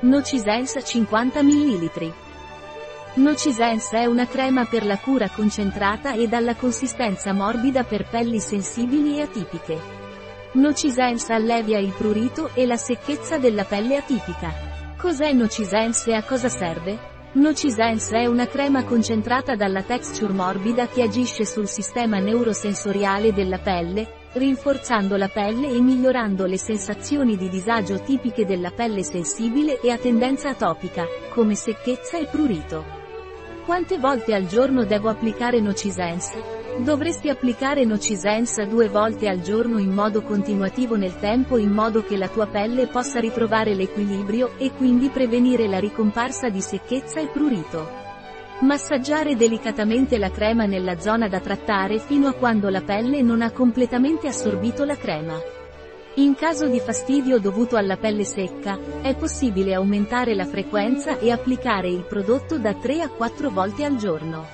Nocisens 50 ml. Nocisens è una crema per la cura concentrata e dalla consistenza morbida per pelli sensibili e atipiche. Nocisens allevia il prurito e la secchezza della pelle atipica. Cos'è Nocisens e a cosa serve? Nocisens è una crema concentrata dalla texture morbida che agisce sul sistema neurosensoriale della pelle, rinforzando la pelle e migliorando le sensazioni di disagio tipiche della pelle sensibile e a tendenza atopica, come secchezza e prurito. Quante volte al giorno devo applicare Nocisens? Dovresti applicare Nocisens 2 volte al giorno in modo continuativo nel tempo, in modo che la tua pelle possa ritrovare l'equilibrio e quindi prevenire la ricomparsa di secchezza e prurito. Massaggiare delicatamente la crema nella zona da trattare fino a quando la pelle non ha completamente assorbito la crema. In caso di fastidio dovuto alla pelle secca, è possibile aumentare la frequenza e applicare il prodotto da 3 a 4 volte al giorno.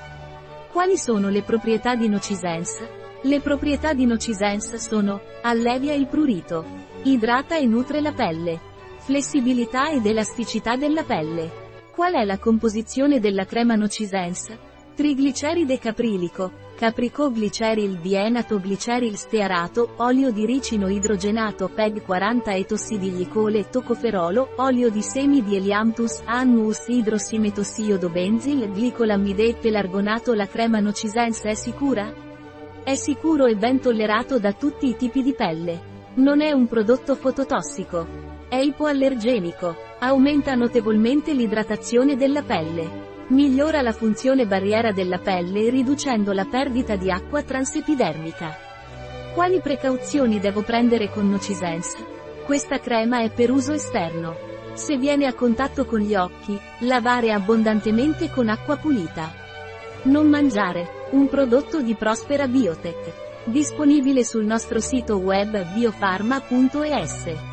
Quali sono le proprietà di Nocisens? Le proprietà di Nocisens sono: allevia il prurito, idrata e nutre la pelle, flessibilità ed elasticità della pelle. Qual è la composizione della crema Nocisens? Trigliceride caprilico, capricogliceril bienato-gliceril stearato, olio di ricino idrogenato PEG40 e tossidiglicole e tocoferolo, olio di semi di Eliamptus annus idrossimetossiodo-benzil glicolamide e pelargonato. La crema Nocisens è sicura? È sicuro e ben tollerato da tutti i tipi di pelle. Non è un prodotto fototossico. È ipoallergenico. Aumenta notevolmente l'idratazione della pelle. Migliora la funzione barriera della pelle riducendo la perdita di acqua transepidermica. Quali precauzioni devo prendere con Nocisens? Questa crema è per uso esterno. Se viene a contatto con gli occhi, lavare abbondantemente con acqua pulita. Non mangiare. Un prodotto di Prospera Biotech. Disponibile sul nostro sito web biofarma.es.